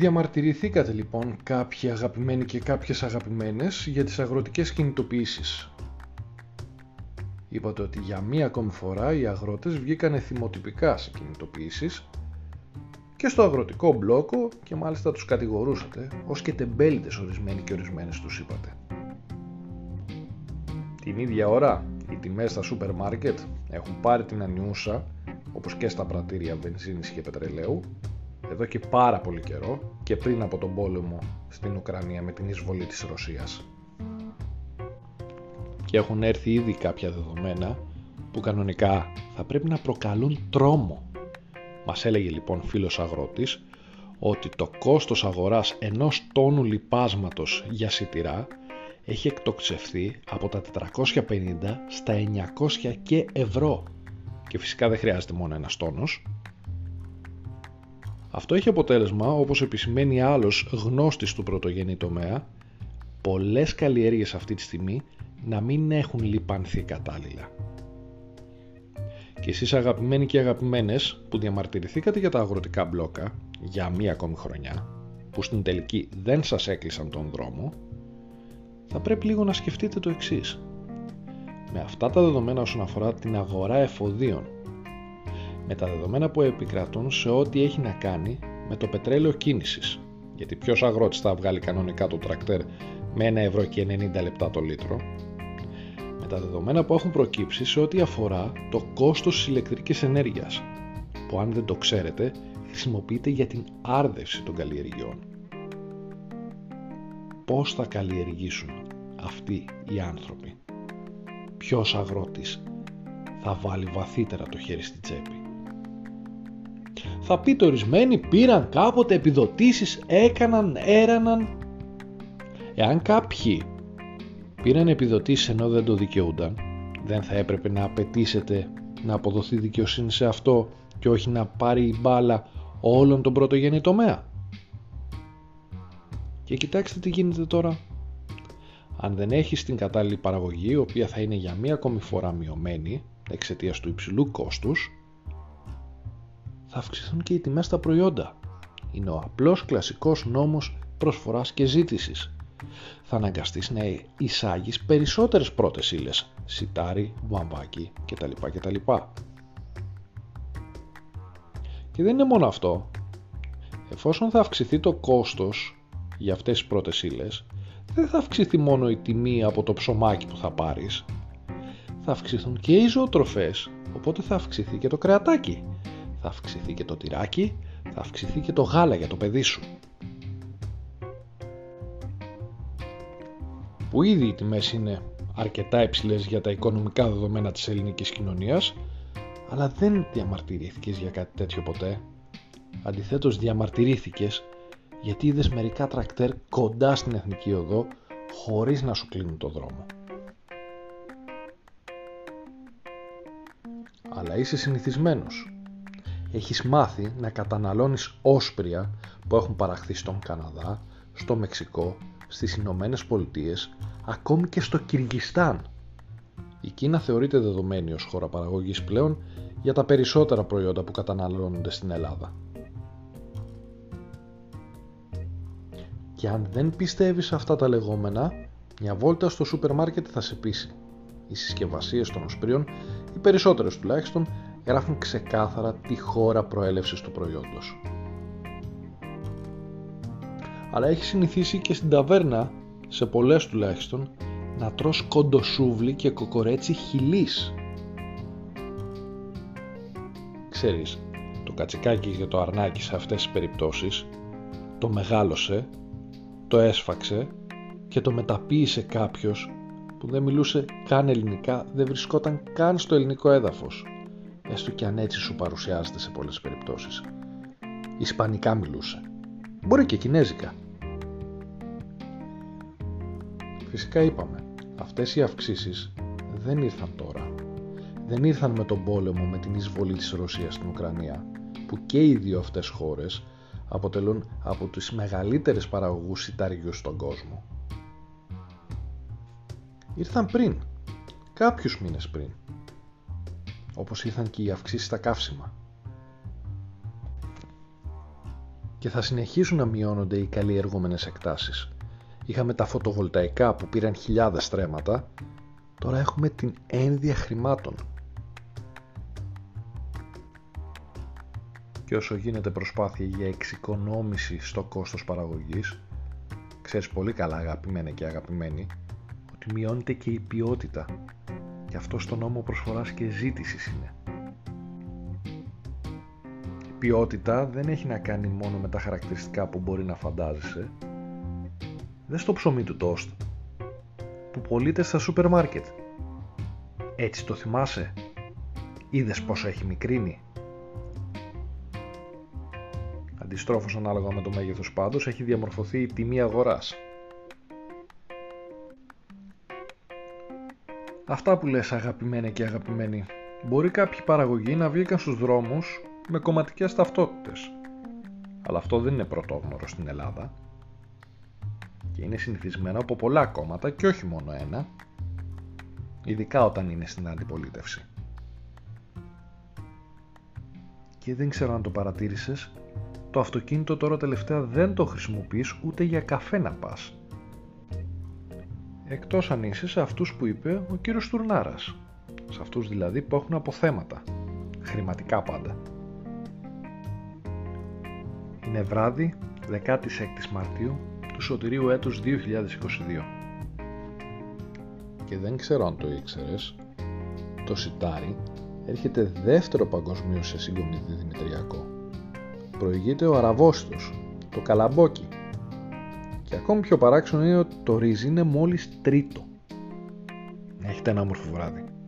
Διαμαρτυρηθήκατε λοιπόν κάποιοι αγαπημένοι και κάποιες αγαπημένες για τις αγροτικές κινητοποιήσεις. Είπατε ότι για μία ακόμη φορά οι αγρότες βγήκανε θυμοτυπικά σε κινητοποιήσεις και στο αγροτικό μπλόκο και μάλιστα τους κατηγορούσατε, ως και τεμπέλητες ορισμένοι και ορισμένες τους είπατε. Την ίδια ώρα οι τιμές στα σούπερ μάρκετ έχουν πάρει την ανιούσα, όπως και στα πρατήρια βενζίνης και πετρελαίου, εδώ και πάρα πολύ καιρό και πριν από τον πόλεμο στην Ουκρανία με την εισβολή της Ρωσίας. Και έχουν έρθει ήδη κάποια δεδομένα που κανονικά θα πρέπει να προκαλούν τρόμο. Μας έλεγε λοιπόν φίλος αγρότης ότι το κόστος αγοράς ενός τόνου λιπάσματος για σιτηρά έχει εκτοξευθεί από τα 450 στα 900 και ευρώ. Και φυσικά δεν χρειάζεται μόνο ένας τόνος. Αυτό έχει αποτέλεσμα, όπως επισημαίνει άλλος γνώστης του πρωτογενή τομέα, πολλές καλλιέργειες αυτή τη στιγμή να μην έχουν λιπανθεί κατάλληλα. Και εσείς αγαπημένοι και αγαπημένες που διαμαρτυρηθήκατε για τα αγροτικά μπλόκα για μία ακόμη χρονιά, που στην τελική δεν σας έκλεισαν τον δρόμο, θα πρέπει λίγο να σκεφτείτε το εξής. Με αυτά τα δεδομένα όσον αφορά την αγορά εφοδίων, με τα δεδομένα που επικρατούν σε ό,τι έχει να κάνει με το πετρέλαιο κίνησης, γιατί ποιος αγρότης θα βγάλει κανονικά το τρακτέρ με 1 ευρώ και 90 λεπτά το λίτρο, με τα δεδομένα που έχουν προκύψει σε ό,τι αφορά το κόστος της ηλεκτρικής ενέργειας, που αν δεν το ξέρετε χρησιμοποιείται για την άρδευση των καλλιεργειών. Πώς θα καλλιεργήσουν αυτοί οι άνθρωποι? Ποιος αγρότης θα βάλει βαθύτερα το χέρι στη τσέπη? Θα πείτε ορισμένοι πήραν κάποτε επιδοτήσεις, έκαναν, έραναν. Εάν κάποιοι πήραν επιδοτήσεις ενώ δεν το δικαιούνταν, δεν θα έπρεπε να απαιτήσετε να αποδοθεί δικαιοσύνη σε αυτό και όχι να πάρει η μπάλα όλον τον πρωτογενή τομέα? Και κοιτάξτε τι γίνεται τώρα. Αν δεν έχεις την κατάλληλη παραγωγή, η οποία θα είναι για μία ακόμη φορά μειωμένη εξαιτίας του υψηλού κόστους, θα αυξηθούν και οι τιμές στα προϊόντα. Είναι ο απλός κλασικός νόμος προσφοράς και ζήτησης. Θα αναγκαστείς να εισάγεις περισσότερες πρώτες ύλες, σιτάρι, βαμβάκι κτλ. Και δεν είναι μόνο αυτό. Εφόσον θα αυξηθεί το κόστος για αυτές τις πρώτες ύλες, δεν θα αυξηθεί μόνο η τιμή από το ψωμάκι που θα πάρεις, θα αυξηθούν και οι ζωοτροφές, οπότε θα αυξηθεί και το κρεατάκι, θα αυξηθεί και το τυράκι, θα αυξηθεί και το γάλα για το παιδί σου. Που ήδη οι τιμές είναι αρκετά υψηλές για τα οικονομικά δεδομένα της ελληνικής κοινωνίας, αλλά δεν διαμαρτυρήθηκες για κάτι τέτοιο ποτέ. Αντιθέτως διαμαρτυρήθηκες γιατί είδες μερικά τρακτέρ κοντά στην εθνική οδό χωρίς να σου κλείνουν το δρόμο. Αλλά είσαι συνηθισμένος. Έχεις μάθει να καταναλώνεις όσπρια που έχουν παραχθεί στον Καναδά, στο Μεξικό, στις Ηνωμένες Πολιτείες, ακόμη και στο Κιργιστάν. Η Κίνα θεωρείται δεδομένη ως χώρα παραγωγής πλέον για τα περισσότερα προϊόντα που καταναλώνονται στην Ελλάδα. Και αν δεν πιστεύεις αυτά τα λεγόμενα, μια βόλτα στο σούπερ μάρκετ θα σε πείσει. Οι συσκευασίες των οσπρίων, οι περισσότερες τουλάχιστον, γράφουν ξεκάθαρα τη χώρα προέλευσης του προϊόντος. Αλλά έχει συνηθίσει και στην ταβέρνα, σε πολλές τουλάχιστον, να τρως κοντοσούβλι και κοκορέτσι χιλής. Ξέρεις, το κατσικάκι και το αρνάκι σε αυτές τις περιπτώσεις το μεγάλωσε, το έσφαξε και το μεταποίησε κάποιος που δεν μιλούσε καν ελληνικά, δεν βρισκόταν καν στο ελληνικό έδαφος, έστω και αν έτσι σου παρουσιάζεται σε πολλές περιπτώσεις. Ισπανικά μιλούσε, μπορεί και κινέζικα. Φυσικά είπαμε, αυτές οι αυξήσεις δεν ήρθαν τώρα. Δεν ήρθαν με τον πόλεμο, με την εισβολή της Ρωσίας στην Ουκρανία, που και οι δύο αυτές χώρες αποτελούν από τους μεγαλύτερες παραγωγούς σιταριού στον κόσμο. Ήρθαν πριν, κάποιους μήνες πριν, όπως ήρθαν και οι αυξήσεις στα καύσιμα. και θα συνεχίσουν να μειώνονται οι καλλιεργούμενες εκτάσεις. Είχαμε τα φωτοβολταϊκά που πήραν χιλιάδες στρέμματα, τώρα έχουμε την ένδια χρημάτων. Και όσο γίνεται προσπάθεια για εξοικονόμηση στο κόστος παραγωγής, ξέρεις πολύ καλά αγαπημένε και αγαπημένοι, ότι μειώνεται και η ποιότητα. Και αυτό στο νόμο προσφοράς και ζήτησης είναι. Η ποιότητα δεν έχει να κάνει μόνο με τα χαρακτηριστικά που μπορεί να φαντάζεσαι. Δες το ψωμί του τόστ που πωλείται στα σούπερ μάρκετ. Έτσι το θυμάσαι? Είδες πόσο έχει μικρύνει? Αντιστρόφως, ανάλογα με το μέγεθος πάντως, έχει διαμορφωθεί η τιμή αγοράς. Αυτά που λες αγαπημένοι και αγαπημένοι, μπορεί κάποιοι παραγωγοί να βγήκαν στους δρόμους με κομματικές ταυτότητες. Αλλά αυτό δεν είναι πρωτόγνωρο στην Ελλάδα. Και είναι συνηθισμένο από πολλά κόμματα και όχι μόνο ένα. Ειδικά όταν είναι στην αντιπολίτευση. Και δεν ξέρω αν το παρατήρησες, το αυτοκίνητο τώρα τελευταία δεν το χρησιμοποιείς ούτε για καφέ να πας. Εκτός αν είσαι σε αυτούς που είπε ο κύριος Τουρνάρας. Σε αυτούς δηλαδή που έχουν αποθέματα. Χρηματικά πάντα. Είναι βράδυ 16ης Μαρτίου του σωτηρίου έτους 2022. Και δεν ξέρω αν το ήξερες, το σιτάρι έρχεται δεύτερο παγκοσμίου σε συγκομιδή δημητριακό. Προηγείται ο αραβόστος, το καλαμπόκι. Και ακόμη πιο παράξενο είναι ότι το ρύζι είναι μόλις τρίτο. Έχετε ένα όμορφο βράδυ.